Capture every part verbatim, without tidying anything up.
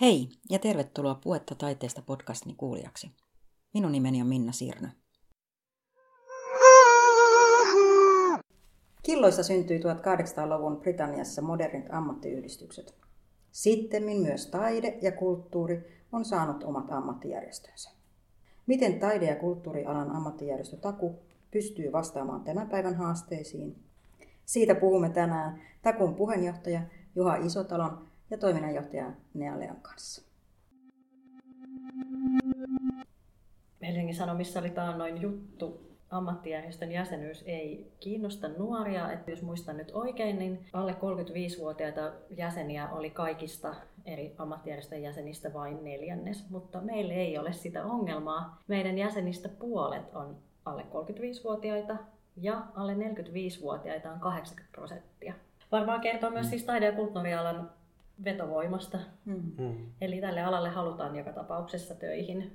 Hei ja tervetuloa Puhetta taiteesta podcastini kuulijaksi. Minun nimeni on Minna Sirnö. Killoissa syntyi kahdeksantoistasadan luvun Britanniassa modernit ammattiyhdistykset. Sittemmin myös taide ja kulttuuri on saanut omat ammattijärjestönsä. Miten taide- ja kulttuurialan ammattijärjestö Taku pystyy vastaamaan tämän päivän haasteisiin? Siitä puhumme tänään Takun puheenjohtaja Juha Isotalon ja toiminnanjohtaja Nea Leon kanssa. Helsingin Sanomissa oli taannoin juttu. Ammattijärjestön jäsenyys ei kiinnosta nuoria. Että jos muistan nyt oikein, niin alle kolmekymmentäviisivuotiaita jäseniä oli kaikista eri ammattijärjestön jäsenistä vain neljännes. Mutta meillä ei ole sitä ongelmaa. Meidän jäsenistä puolet on alle kolmekymmentäviisivuotiaita ja alle neljäkymmentäviisivuotiaita on kahdeksankymmentä prosenttia. Varmaan kertoo myös siis taide- ja kulttuurialan vetovoimasta. Mm. Eli tälle alalle halutaan joka tapauksessa töihin.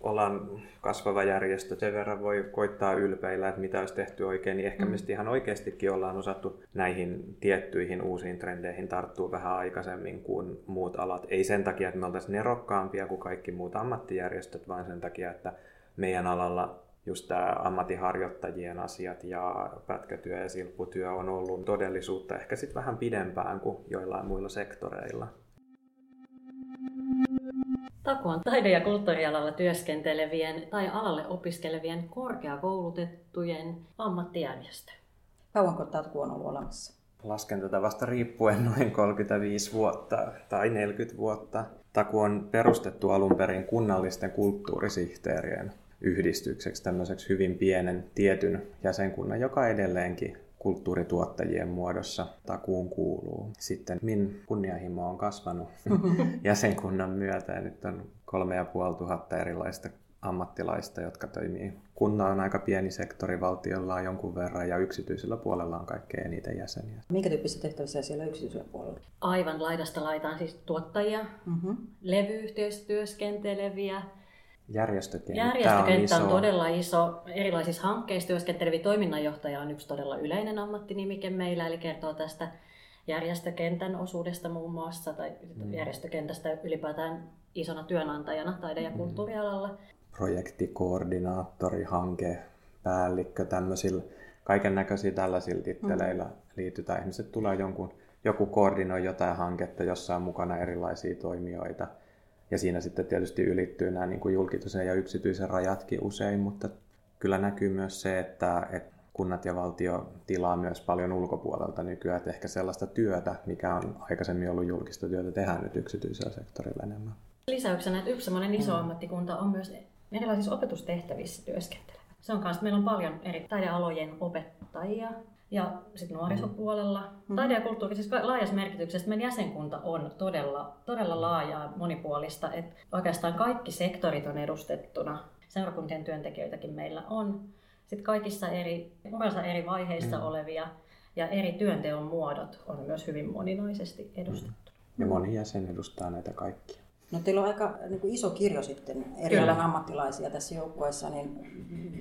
Ollaan kasvava järjestö, sen verran voi koittaa ylpeillä, että mitä olisi tehty oikein, niin ehkä mm. me ihan oikeastikin ollaan osattu näihin tiettyihin uusiin trendeihin tarttua vähän aikaisemmin kuin muut alat. Ei sen takia, että me oltaisiin nerokkaampia kuin kaikki muut ammattijärjestöt, vaan sen takia, että meidän alalla just tämä ammattiharjoittajien asiat ja pätkätyö ja silpputyö on ollut todellisuutta ehkä sitten vähän pidempään kuin joillain muilla sektoreilla. Taku on taide- ja kulttuurialalla työskentelevien tai alalle opiskelevien korkeakoulutettujen ammattijärjestö. Kauanko Taku on ollut olemassa? Lasken tätä vasta riippuen noin kolmekymmentäviisi vuotta tai neljäkymmentä vuotta. Taku on perustettu alun perin kunnallisten kulttuurisihteerien yhdistykseksi, tämmöiseksi hyvin pienen tietyn jäsenkunnan, joka edelleenkin kulttuurituottajien muodossa Takuun kuuluu. Sitten min kunnianhimo on kasvanut jäsenkunnan myötä ja nyt on kolme ja puoli tuhatta erilaista ammattilaista, jotka toimii. Kunnan on aika pieni sektori, valtiolla on jonkun verran ja yksityisellä puolella on kaikkein eniten jäseniä. Minkä tyyppisiä tehtävissä siellä yksityisellä puolella? Aivan laidasta laitaan siis tuottajia, mm-hmm. levyyhtiöissä työskenteleviä. Järjestökenttä, Järjestökenttä on, on todella iso. Erilaisissa hankkeissa työskentelevi toiminnanjohtaja on yksi todella yleinen ammattinimike meillä, eli kertoo tästä järjestökentän osuudesta muun muassa, tai mm. järjestökentästä ylipäätään isona työnantajana taide- ja kulttuurialalla. Mm. Projektikoordinaattori, hankepäällikkö, tämmöisillä, kaiken näköisiä tällaisilla titteleillä mm. liitytään. Ihmiset tulee jonkun, joku koordinoi jotain hanketta, jossa on mukana erilaisia toimijoita. Ja siinä sitten tietysti ylittyy nämä niin kuin julkisen ja yksityisen rajatkin usein, mutta kyllä näkyy myös se, että, että kunnat ja valtio tilaa myös paljon ulkopuolelta nykyään, että ehkä sellaista työtä, mikä on aikaisemmin ollut julkista työtä, tehdään nyt yksityisellä sektorilla enemmän. Lisäyksenä, että yksi sellainen iso ammattikunta on myös erilaisissa opetustehtävissä työskentelevä. Se on kanssa, meillä on paljon eri taidealojen opettajia. Ja sitten nuorisopuolella. Taide- ja kulttuuri, siis laajassa merkityksessä meidän jäsenkunta on todella, todella laajaa, monipuolista. Et oikeastaan kaikki sektorit on edustettuna. Seurakuntien työntekijöitäkin meillä on. Sitten kaikissa eri, uransa eri vaiheissa mm. olevia ja eri työnteon muodot on myös hyvin moninaisesti edustettuna. Ja moni jäsen edustaa näitä kaikkia. No teillä on aika niin kuin iso kirjo sitten eri alan ammattilaisia tässä joukkueessa, niin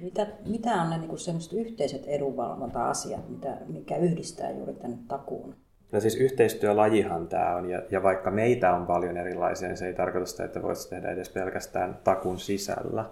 mitä, mitä on ne niin kuin sellaiset yhteiset edunvalvonta-asiat, mitä, mikä yhdistää juuri tänne Takuun? No siis yhteistyölajihan tämä on, ja, ja vaikka meitä on paljon erilaisia, niin se ei tarkoita sitä, että voisi tehdä edes pelkästään Takun sisällä.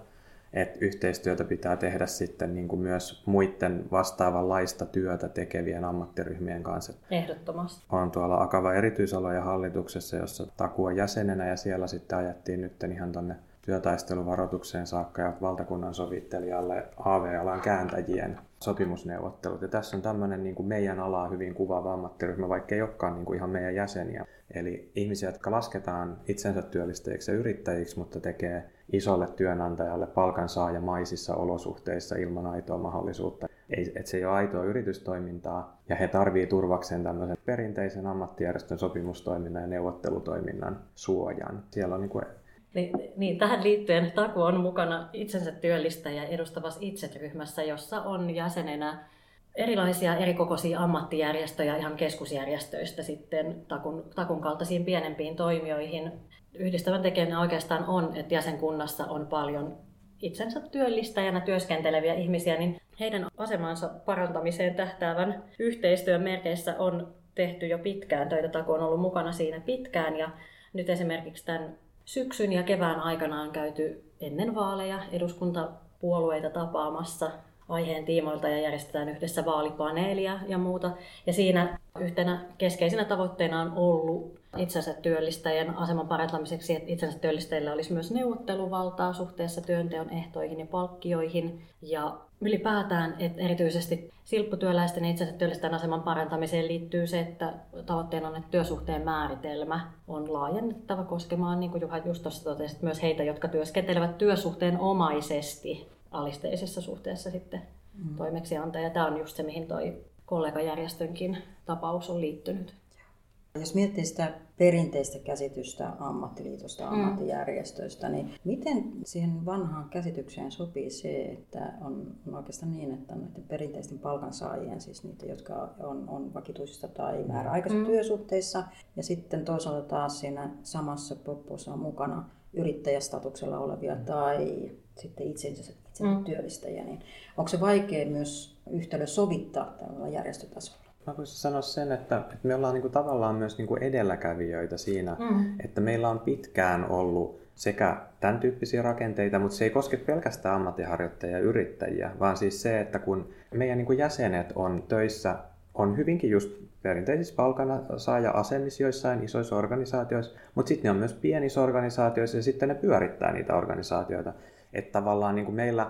Et yhteistyötä pitää tehdä sitten niin kuin myös muiden vastaavanlaista työtä tekevien ammattiryhmien kanssa. Ehdottomasti. Olen tuolla Akava erityisalojen hallituksessa, jossa Taku on jäsenenä ja siellä sitten ajettiin nyt ihan tuonne työtaisteluvaroitukseen saakka ja valtakunnan sovittelijalle A V-alan kääntäjien sopimusneuvottelut. Ja tässä on tämmöinen niin kuin meidän alaa hyvin kuvaava ammattiryhmä, vaikka ei olekaan niin kuin ihan meidän jäseniä. Eli ihmisiä, jotka lasketaan itsensä työllistäjiksi ja yrittäjiksi, mutta tekee isolle työnantajalle palkansaajamaisissa olosuhteissa ilman aitoa mahdollisuutta. Ei, et se ei ole aitoa yritystoimintaa ja he tarvitsevat turvakseen tämmöisen perinteisen ammattijärjestön sopimustoiminnan ja neuvottelutoiminnan suojan. Siellä on niin kuin Niin, niin, tähän liittyen Taku on mukana itsensä työllistäjä edustavassa itseryhmässä, jossa on jäsenenä erilaisia erikokoisia ammattijärjestöjä ihan keskusjärjestöistä sitten Takun, Takun kaltaisiin pienempiin toimijoihin. Yhdistävän tekijänä oikeastaan on, että jäsenkunnassa on paljon itsensä työllistäjänä työskenteleviä ihmisiä, niin heidän asemansa parantamiseen tähtäävän yhteistyön merkeissä on tehty jo pitkään. Töitä Taku on ollut mukana siinä pitkään ja Nyt esimerkiksi tämän syksyn ja kevään aikana on käyty ennen vaaleja eduskuntapuolueita tapaamassa aiheen tiimoilta ja järjestetään yhdessä vaalipaneelia ja muuta. Ja siinä yhtenä keskeisenä tavoitteena on ollut itsensä työllistäjien aseman parantamiseksi, että itsensä työllistäjillä olisi myös neuvotteluvaltaa suhteessa työnteon ehtoihin ja palkkioihin. Ja ylipäätään, että erityisesti silpputyöläisten ja itsensä työllistäjien aseman parantamiseen liittyy se, että tavoitteena on, että työsuhteen määritelmä on laajennettava koskemaan, niin kuin Juha just tuossa totesi, myös heitä, jotka työskentelevät työsuhteen omaisesti alisteisessa suhteessa sitten mm. toimeksiantaja. Tämä on just se, mihin toi kollegajärjestönkin tapaus on liittynyt. Jos miettii sitä perinteistä käsitystä ammattiliitosta, ammattijärjestöistä, niin miten siihen vanhaan käsitykseen sopii se, että on oikeastaan niin, että näiden perinteisten palkansaajien, siis niitä, jotka on, on vakituisissa tai määräaikaisissa mm. työsuhteissa, ja sitten toisaalta taas siinä samassa poppossa on mukana yrittäjästatuksella olevia tai sitten itsensä, itsensä mm. työllistäjiä, niin onko se vaikea myös yhtälö sovittaa tällä järjestötasolla? Mä voisin sanoa sen, että, että me ollaan niin kuin tavallaan myös niin kuin edelläkävijöitä siinä, mm. että meillä on pitkään ollut sekä tämän tyyppisiä rakenteita, mutta se ei koske pelkästään ammattiharjoittajia ja yrittäjiä, vaan siis se, että kun meidän niin kuin jäsenet on töissä, on hyvinkin just perinteisissä palkansaaja-asemissa joissain isoissa organisaatioissa, mutta sitten ne on myös pienissä organisaatioissa ja sitten ne pyörittää niitä organisaatioita. Että tavallaan niin kuin meillä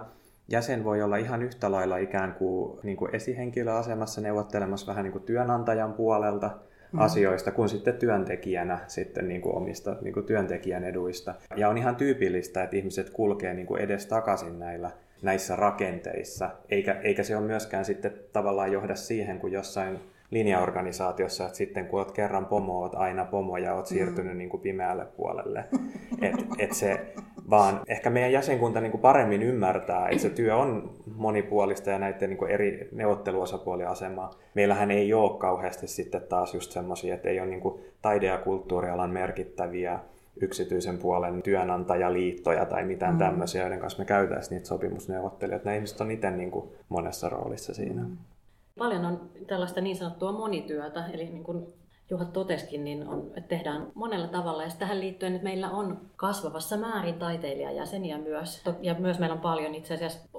jäsen voi olla ihan yhtä lailla ikään kuin, niin kuin esihenkilöasemassa neuvottelemassa vähän niin kuin työnantajan puolelta mm. asioista, kuin sitten työntekijänä sitten niin kuin omista niin kuin työntekijän eduista. Ja on ihan tyypillistä, että ihmiset kulkee niin kuin edestakaisin näillä, näissä rakenteissa, eikä, eikä se ole myöskään sitten tavallaan johda siihen, kun jossain linjaorganisaatiossa, että sitten kun olet kerran pomo, olet aina pomo ja olet siirtynyt niin kuin pimeälle puolelle. Et, et se, vaan ehkä meidän jäsenkunta niin kuin paremmin ymmärtää, että se työ on monipuolista ja näiden niin kuin eri neuvotteluosapuolien asemaa. Meillähän ei ole kauheasti sitten taas just semmoisia, että ei ole niin kuin taide- ja kulttuurialan merkittäviä yksityisen puolen työnantajaliittoja tai mitään mm. tämmöisiä, joiden kanssa me käytäisiin niitä sopimusneuvottelijoita. Nämä ihmiset on itse niin kuin monessa roolissa siinä. Mm. Paljon on tällaista niin sanottua monityötä, eli niin kuin Juha totesikin, niin on, että tehdään monella tavalla. Ja tähän liittyen, että meillä on kasvavassa määrin taiteilijajäseniä myös. Ja myös meillä on paljon itse asiassa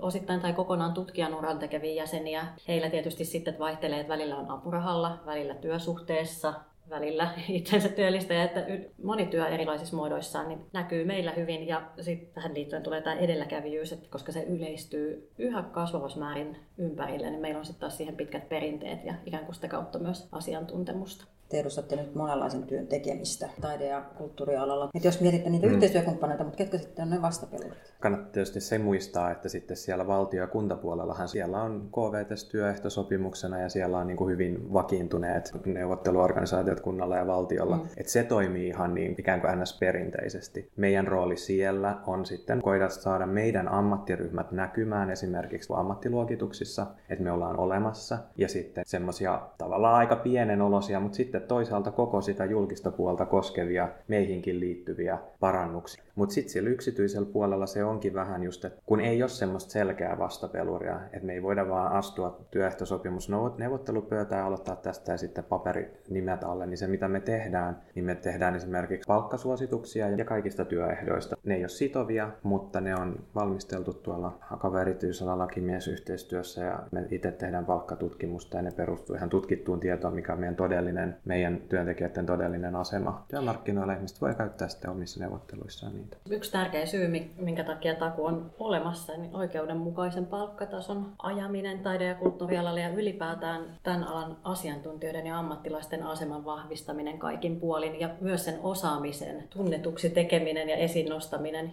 osittain tai kokonaan tutkijan uran tekeviä jäseniä. Heillä tietysti sitten vaihtelee, että välillä on apurahalla, välillä työsuhteessa, välillä itsensä työllistäjä, että monityö erilaisissa muodoissaan niin näkyy meillä hyvin. Ja sitten tähän liittyen tulee tämä edelläkävijyys, että koska se yleistyy yhä kasvavassa määrin ympärille, niin meillä on sitten taas siihen pitkät perinteet ja ikään kuin sitä kautta myös asiantuntemusta. Te edustatte nyt monenlaisen työn tekemistä taide- ja kulttuurialalla. Et jos mietitte niitä mm. yhteistyökumppaneita, mutta ketkä sitten on ne vastapelurit? Kannattaa tietysti se muistaa, että sitten siellä valtio- ja kuntapuolellahan siellä on K V T S-työehtosopimuksena ja siellä on niin kuin hyvin vakiintuneet neuvotteluorganisaatiot kunnalla ja valtiolla. Mm. Et se toimii ihan niin ikään kuin ns. Perinteisesti. Meidän rooli siellä on sitten koida saada meidän ammattiryhmät näkymään esimerkiksi ammattiluokituksissa, että me ollaan olemassa ja sitten semmoisia tavallaan aika pienen olosia, mutta sitten toisaalta koko sitä julkista puolta koskevia meihinkin liittyviä parannuksia. Mutta sitten siellä yksityisellä puolella se onkin vähän just, että kun ei ole semmoista selkeää vastapeluria, että me ei voida vaan astua työehtosopimusneuvottelupöytään ja aloittaa tästä ja sitten paperinimet alle, niin se mitä me tehdään, niin me tehdään esimerkiksi palkkasuosituksia ja kaikista työehdoista. Ne ei ole sitovia, mutta ne on valmisteltu tuolla Akava erityisalan lakimiesyhteistyössä ja me itse tehdään palkkatutkimusta ja ne perustuu ihan tutkittuun tietoon, mikä on meidän todellinen meidän työntekijöiden todellinen asema työmarkkinoilla. Ihmiset voi käyttää sitten omissa neuvotteluissaan niitä. Yksi tärkeä syy, minkä takia Taku on olemassa, niin oikeudenmukaisen palkkatason ajaminen taide- ja kulttuurialalla ja ylipäätään tämän alan asiantuntijoiden ja ammattilaisten aseman vahvistaminen kaikin puolin ja myös sen osaamisen tunnetuksi tekeminen ja esiin nostaminen.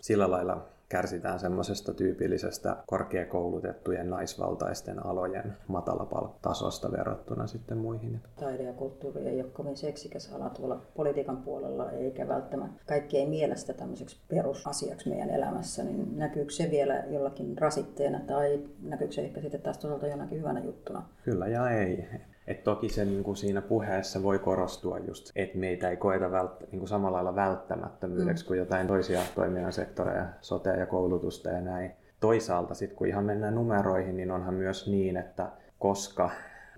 Sillä lailla kärsitään semmoisesta tyypillisestä korkeakoulutettujen naisvaltaisten alojen matalapalkkatasosta verrattuna sitten muihin. Taide ja kulttuuri ei ole kovin seksikäs ala tuolla politiikan puolella, eikä välttämättä kaikki ei mielestä tämmöiseksi perusasiaksi meidän elämässä, niin näkyykö se vielä jollakin rasitteena tai näkyykö se ehkä sitten taas toisaalta jonakin hyvänä juttuna? Kyllä ja ei. Et toki se niin kuin siinä puheessa voi korostua just, että meitä ei koeta vält- niin kuin samalla lailla välttämättömyydeksi mm. kuin jotain toisia toimialan sektoreja, sotea ja koulutusta ja näin. Toisaalta sitten kun ihan mennään numeroihin, niin onhan myös niin, että koska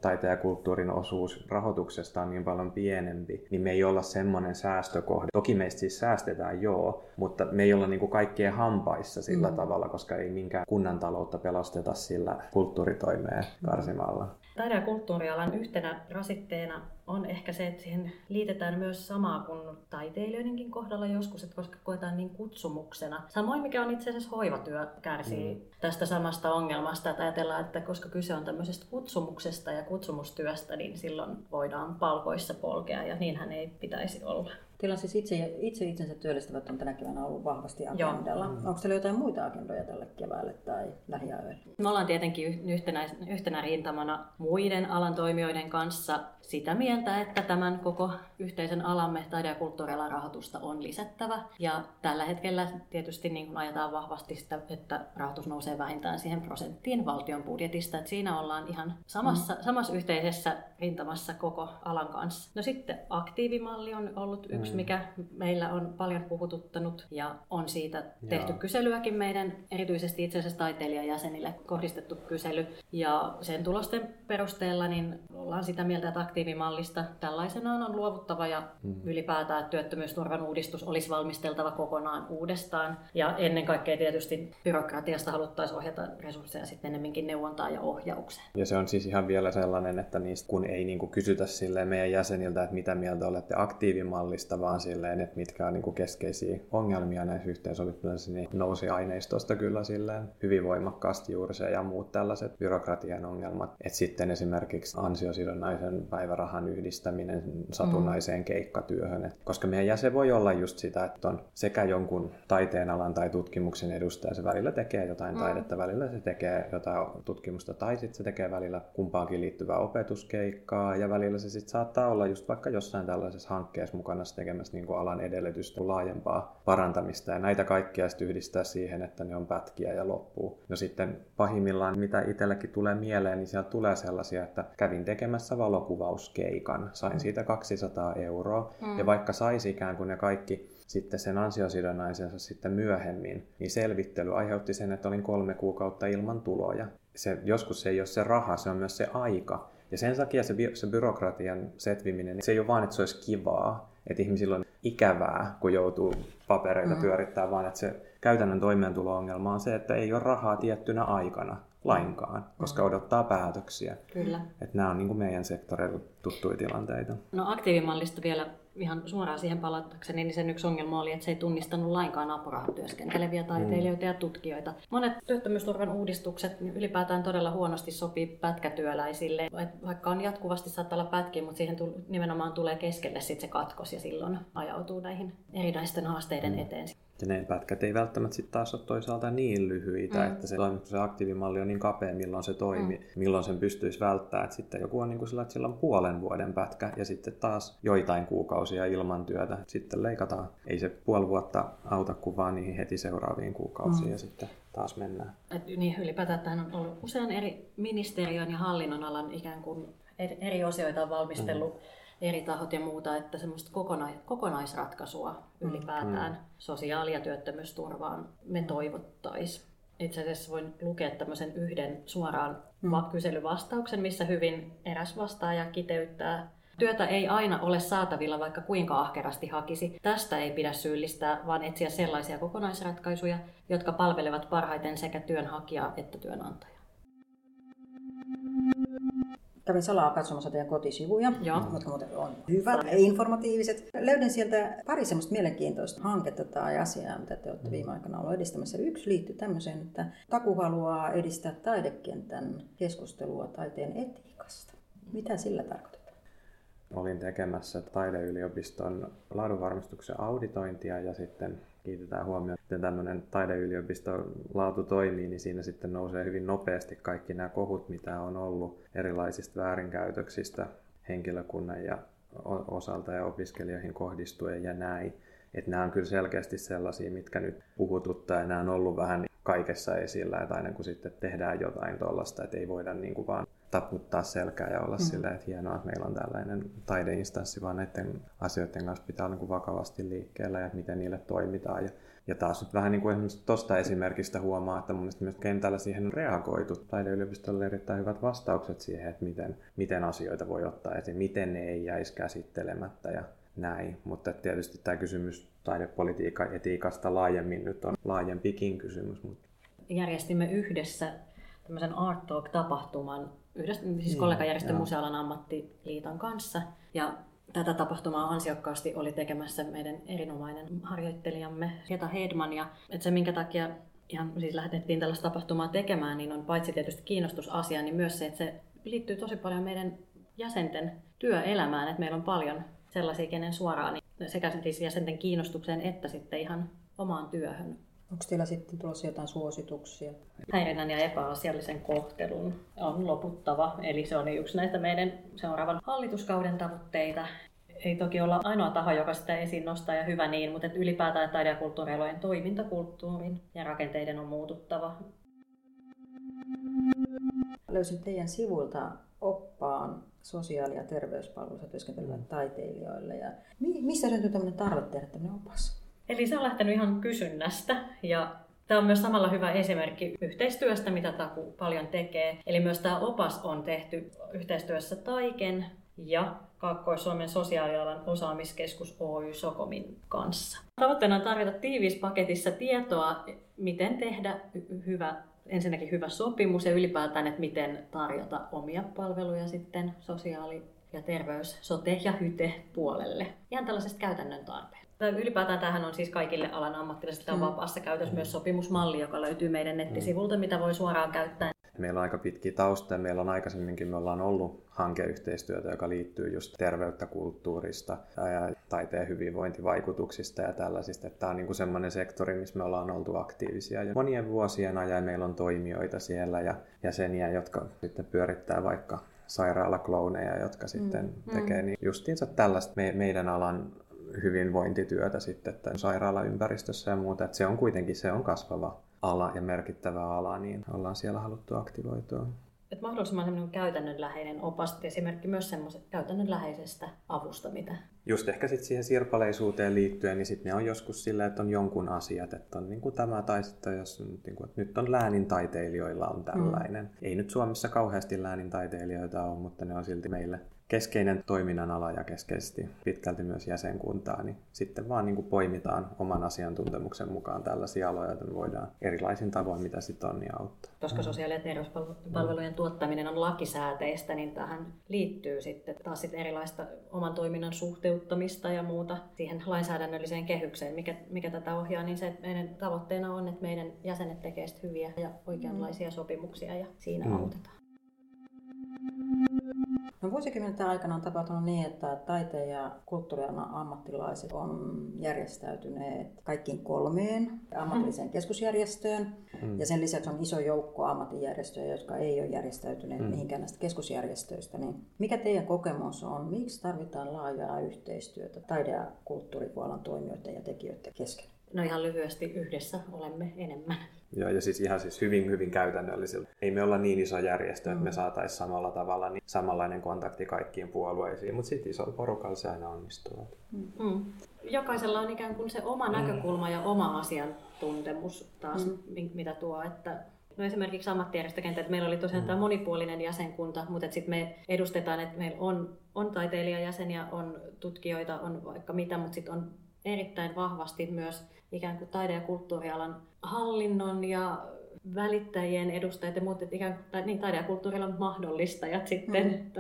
taiteen ja kulttuurin osuus rahoituksesta on niin paljon pienempi, niin me ei olla semmoinen säästökohde. Toki meistä siis säästetään, joo, mutta me ei olla niin kuin kaikkien hampaissa sillä mm. tavalla, koska ei minkään kunnan taloutta pelasteta sillä kulttuuritoimeen karsimalla. Taide- ja kulttuurialan yhtenä rasitteena on ehkä se, että siihen liitetään myös samaa kuin taiteilijoidenkin kohdalla joskus, että koska koetaan niin kutsumuksena. Samoin mikä on itse asiassa hoivatyö kärsii mm. tästä samasta ongelmasta, että ajatellaan, että koska kyse on tämmöisestä kutsumuksesta ja kutsumustyöstä, niin silloin voidaan palkoissa polkea ja niinhän ei pitäisi olla. Teillä on siis itse, itse itsensä työllistävät on tänä keväänä ollut vahvasti agendalla. Mm. Onko teillä jotain muita agendoja tälle keväälle tai lähiajoille? Me ollaan tietenkin yhtenä, yhtenä rintamana muiden alan toimijoiden kanssa sitä mieltä, että tämän koko yhteisen alamme taide- ja kulttuurialan rahoitusta on lisättävä. Ja tällä hetkellä tietysti niin kun ajetaan vahvasti sitä, että rahoitus nousee vähintään siihen prosenttiin valtion budjetista. Että siinä ollaan ihan samassa, mm. samassa yhteisessä rintamassa koko alan kanssa. No sitten aktiivimalli on ollut yksi. Mm. mikä meillä on paljon puhututtanut ja on siitä tehty Joo. kyselyäkin meidän erityisesti itse asiassa taiteilijajäsenille kohdistettu kysely. Ja sen tulosten perusteella niin ollaan sitä mieltä, että aktiivimallista tällaisenaan on luovuttava ja mm. ylipäätään työttömyysturvan uudistus olisi valmisteltava kokonaan uudestaan. Ja ennen kaikkea tietysti byrokratiasta haluttaisiin ohjata resursseja sitten ennemminkin neuvontaan ja ohjaukseen. Ja se on siis ihan vielä sellainen, että niistä kun ei niinku kysytä silleen meidän jäseniltä, että mitä mieltä olette aktiivimallista, vaan silleen, että mitkä on niinku keskeisiä ongelmia näissä yhteensovitteluissa, niin nousi aineistosta kyllä silleen hyvin voimakkaasti juuri se ja muut tällaiset byrokratian ongelmat. Et sitten esimerkiksi ansiosidonnaisen päivärahan yhdistäminen satunnaiseen keikkatyöhön. Et koska meidän jäsen voi olla just sitä, että on sekä jonkun taiteenalan tai tutkimuksen edustaja, se välillä tekee jotain mm. taidetta, välillä se tekee jotain tutkimusta tai sitten se tekee välillä kumpaankin liittyvää opetuskeikkaa ja välillä se sitten saattaa olla just vaikka jossain tällaisessa hankkeessa mukana tekemässä niin kuin alan edellytysten laajempaa parantamista ja näitä kaikkia sitten yhdistää siihen, että ne on pätkiä ja loppuu. No sitten pahimmillaan, mitä itselläkin tulee mieleen, niin siellä tulee sellaisia, että kävin tekemässä valokuvauskeikan, sain siitä kaksisataa euroa mm. ja vaikka saisi ikään kuin ne kaikki sitten sen ansiosidonnaisensa sitten myöhemmin, niin selvittely aiheutti sen, että olin kolme kuukautta ilman tuloja. Se, joskus se ei ole se raha, se on myös se aika ja sen takia se, bi- se byrokratian setviminen, niin se ei ole vaan, että se olisi kivaa. Että ihmisillä on ikävää, kun joutuu papereita mm. pyörittämään, vaan että se käytännön toimeentulo-ongelma on se, että ei ole rahaa tiettynä aikana lainkaan, koska odottaa päätöksiä. Kyllä. Että nämä on niin kuin meidän sektorilla tuttuja tilanteita. No aktiivimallista vielä ihan suoraan siihen palatakseni, niin sen yksi ongelma oli, että se ei tunnistanut lainkaan apurahan työskenteleviä taiteilijoita mm. ja tutkijoita. Monet työttömyysturvan uudistukset ylipäätään todella huonosti sopii pätkätyöläisille. Vaikka on jatkuvasti saattaa olla pätkiä, mutta siihen nimenomaan tulee keskelle sit se katkos ja silloin ajautuu näihin erinäisten haasteiden mm. eteen. Ja ne pätkät ei välttämättä sitten taas ole toisaalta niin lyhyitä, mm. että se, se aktiivimalli on niin kapea, milloin se toimii, mm. milloin sen pystyisi välttämään. Että sitten joku on niin kuin sillä, että sillä on puolen vuoden pätkä ja sitten taas joitain kuukausia ilman työtä. Sitten leikataan. Ei se puoli vuotta auta kuin vaan niihin heti seuraaviin kuukausiin mm. ja sitten taas mennään. Et, niin ylipäätään tähän on ollut usean eri ministeriön ja hallinnonalan ikään kuin eri osioita on valmistellut. Mm. eri tahot ja muuta, että semmoista kokona- kokonaisratkaisua ylipäätään mm. sosiaali- ja työttömyysturvaan me toivottaisiin. Itse asiassa voin lukea tämmöisen yhden suoraan mm. kyselyvastauksen, missä hyvin eräs vastaaja kiteyttää. Työtä ei aina ole saatavilla, vaikka kuinka ahkerasti hakisi. Tästä ei pidä syyllistää, vaan etsiä sellaisia kokonaisratkaisuja, jotka palvelevat parhaiten sekä työnhakijaa että työnantajaa. Kävin salaa katsomassa teidän kotisivuja, Joo. jotka muuten on hyvät ja informatiiviset. Löydän sieltä pari semmoista mielenkiintoista hanketta tai asiaa, mitä te olette viime aikana ollut edistämässä. Yksi liittyy tämmöiseen, että Taku haluaa edistää taidekentän keskustelua taiteen etiikasta. Mitä sillä tarkoitetaan? Olin tekemässä taideyliopiston laadunvarmistuksen auditointia ja sitten kiitetään huomioon, että tämmöinen taideyliopiston laatu toimii, niin siinä sitten nousee hyvin nopeasti kaikki nämä kohut, mitä on ollut erilaisista väärinkäytöksistä henkilökunnan ja osalta ja opiskelijoihin kohdistuen ja näin. Että nämä on kyllä selkeästi sellaisia, mitkä nyt puhututtaa ja nämä on ollut vähän kaikessa esillä, että aina kun sitten tehdään jotain tuollaista, että ei voida niin kuin vaan taputtaa selkää ja olla mm. sillä, että hienoa, että meillä on tällainen taideinstanssi, vaan näiden asioiden kanssa pitää olla niin kuin vakavasti liikkeellä ja miten niille toimitaan. Ja Ja taas nyt vähän niin kuin esimerkiksi tuosta esimerkistä huomaa, että mun mielestä myös kentällä siihen on reagoitu. Taideyliopistolla on erittäin hyvät vastaukset siihen, että miten, miten asioita voi ottaa esiin, miten ne ei jäisi käsittelemättä ja näin. Mutta tietysti tämä kysymys taidepolitiikan etiikasta laajemmin nyt on laajempikin kysymys. Järjestimme yhdessä tämmöisen Art Talk-tapahtuman, yhdessä, siis kollegajärjestön mm, Museoalan ammattiliiton kanssa. Ja tätä tapahtumaa ansiokkaasti oli tekemässä meidän erinomainen harjoittelijamme Heta Hedman. Ja että se, minkä takia ihan siis lähdettiin tällaista tapahtumaa tekemään, niin on paitsi tietysti kiinnostus asiaan, niin myös se, että se liittyy tosi paljon meidän jäsenten työelämään. Että meillä on paljon sellaisia, kenen suoraan niin sekä siis jäsenten kiinnostukseen että sitten ihan omaan työhön. Onko teillä sitten tulossa jotain suosituksia? Häirinnän ja epäasiallisen kohtelun on loputtava. Eli se on yksi näitä meidän seuraavan hallituskauden tavoitteita. Ei toki olla ainoa taho, joka sitä esiin nostaa ja hyvä niin, mutta ylipäätään taide- ja kulttuurialojen toimintakulttuurin ja rakenteiden on muututtava. Löysin teidän sivuilta oppaan sosiaali- ja terveyspalveluissa työskenteleville taiteilijoille. Ja missä löytyy tämmöinen tarve tehdä tämmöinen opas? Eli se on lähtenyt ihan kysynnästä ja tämä on myös samalla hyvä esimerkki yhteistyöstä, mitä Taku paljon tekee. Eli myös tämä opas on tehty yhteistyössä Taiken ja Kaakkois-Suomen sosiaalialan osaamiskeskus Oy Sokomin kanssa. Tavoitteena on tarjota tiiviispaketissa tietoa, miten tehdä hyvä, ensinnäkin hyvä sopimus ja ylipäätään, että miten tarjota omia palveluja sitten sosiaali- ja terveys-, sote- ja hyte-puolelle. Ihan tällaisesta käytännön tarpeesta. Ylipäätään tämähän on siis kaikille alan ammattilaisille mm. vapaassa käytössä myös sopimusmalli, joka löytyy meidän nettisivulta, mm. mitä voi suoraan käyttää. Meillä on aika pitkiä taustoja. Meillä on aikaisemminkin me ollaan ollut hankeyhteistyötä, joka liittyy just terveyttä, kulttuurista, ja taiteen hyvinvointivaikutuksista ja tällaisista. Tämä on niin kuin sellainen sektori, missä me ollaan oltu aktiivisia jo monien vuosien ajan. Meillä on toimijoita siellä ja jäseniä, jotka sitten pyörittää vaikka sairaalaklouneja, jotka sitten mm. tekee niin justiinsa tällaista me, meidän alan hyvinvointityötä sitten tämän sairaalaympäristössä ja muuta. Että se on kuitenkin se on kasvava ala ja merkittävä ala, niin ollaan siellä haluttu aktivoitua. Et mahdollisimman sellainen käytännönläheinen opas, esimerkki myös semmoiset käytännönläheisestä avusta, mitä? Just ehkä sit siihen sirpaleisuuteen liittyen, niin sitten ne on joskus sillä, että on jonkun asiat, että on niin kuin tämä tai sitten jos niin kuin, että nyt on läänintaiteilijoilla on tällainen. Mm. Ei nyt Suomessa kauheasti läänintaiteilijoita ole, mutta ne on silti meille keskeinen toiminnan ala ja keskeisesti pitkälti myös jäsenkuntaa, niin sitten vaan niin kuin poimitaan oman asiantuntemuksen mukaan tällaisia aloja, joita voidaan erilaisin tavoin, mitä sitten on, niin auttaa. Koska sosiaali- ja terveyspalvelujen tuottaminen on lakisääteistä, niin tähän liittyy sitten taas sit erilaista oman toiminnan suhteuttamista ja muuta siihen lainsäädännölliseen kehykseen, mikä, mikä tätä ohjaa, niin se meidän tavoitteena on, että meidän jäsenet tekee hyviä ja oikeanlaisia sopimuksia ja siinä mm. autetaan. No vuosikymmenten aikana on tapahtunut niin, että taiteen ja kulttuurialan ammattilaiset on järjestäytyneet kaikkiin kolmeen ammatilliseen keskusjärjestöön. Mm. Ja sen lisäksi on iso joukko ammattijärjestöjä, jotka ei ole järjestäytyneet mm. mihinkään näistä keskusjärjestöistä. Niin mikä teidän kokemus on? Miksi tarvitaan laajaa yhteistyötä taide- ja kulttuuripuolan toimijoiden ja tekijöiden kesken? No ihan lyhyesti yhdessä olemme enemmän. Joo, ja siis ihan siis hyvin, hyvin käytännöllisillä. Ei me olla niin iso järjestö, että me saataisiin samalla tavalla niin samanlainen kontakti kaikkiin puolueisiin, mutta sitten isolla porukalla se aina onnistuu. Mm. Jokaisella on ikään kuin se oma näkökulma mm. ja oma asiantuntemus taas, mm. mitä tuo. Että no esimerkiksi ammattijärjestökenttä, että meillä oli tosiaan mm. tämä monipuolinen jäsenkunta, mutta sitten me edustetaan, että meillä on, on taiteilijajäseniä, on tutkijoita, on vaikka mitä, mutta sitten on erittäin vahvasti myös ikään kuin taide- ja kulttuurialan hallinnon ja välittäjien edustajat ja muut, ikään kuin niin taide- ja kulttuurialan mahdollistajat sitten,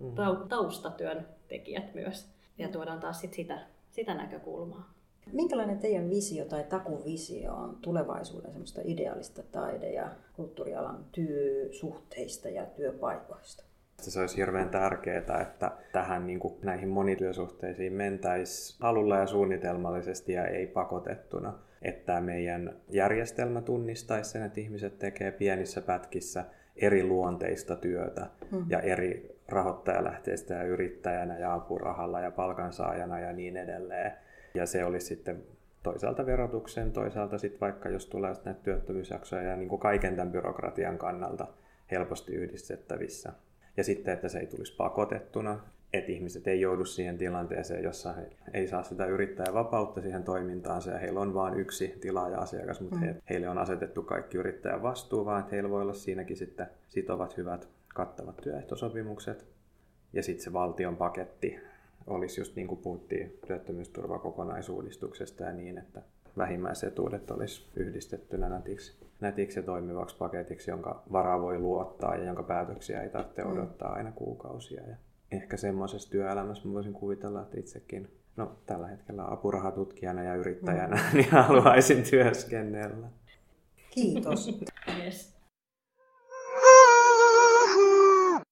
mm. taustatyön tekijät myös. Ja tuodaan taas sit sitä, sitä näkökulmaa. Minkälainen teidän visio tai Takun visio on tulevaisuuden semmoista ideaalista taide- ja kulttuurialan työsuhteista ja työpaikoista? Se olisi hirveän tärkeää, että tähän niin kuin näihin monityösuhteisiin mentäisiin halulla ja suunnitelmallisesti ja ei pakotettuna. Että meidän järjestelmä tunnistaisi sen, että ihmiset tekee pienissä pätkissä eri luonteista työtä hmm. ja eri rahoittajalähteistä ja yrittäjänä ja apurahalla ja palkansaajana ja niin edelleen. Ja se olisi sitten toisaalta verotuksen, toisaalta sitten vaikka jos tulee näitä työttömyysjaksoja ja niin kuin kaiken tämän byrokratian kannalta helposti yhdistettävissä. Ja sitten, että se ei tulisi pakotettuna, että ihmiset ei joudu siihen tilanteeseen, jossa he ei saa sitä yrittäjän vapautta siihen toimintaansa ja heillä on vain yksi tilaaja-asiakas, mutta mm. he, heille on asetettu kaikki yrittäjän vastuu, vaan että heillä voi olla siinäkin sitten sitovat, hyvät, kattavat työehtosopimukset. Ja sitten se valtion paketti olisi just niin kuin puhuttiin työttömyysturvakokonaisuudistuksesta ja niin, että vähimmäisetuudet olisi yhdistettynä nätiksi, nätiksi ja toimivaksi paketiksi, jonka varaa voi luottaa ja jonka päätöksiä ei tarvitse odottaa aina kuukausia. Ja ehkä semmoisessa työelämässä voisin kuvitella, että itsekin no, tällä hetkellä apurahatutkijana ja yrittäjänä mm. niin haluaisin työskennellä. Kiitos. Yes.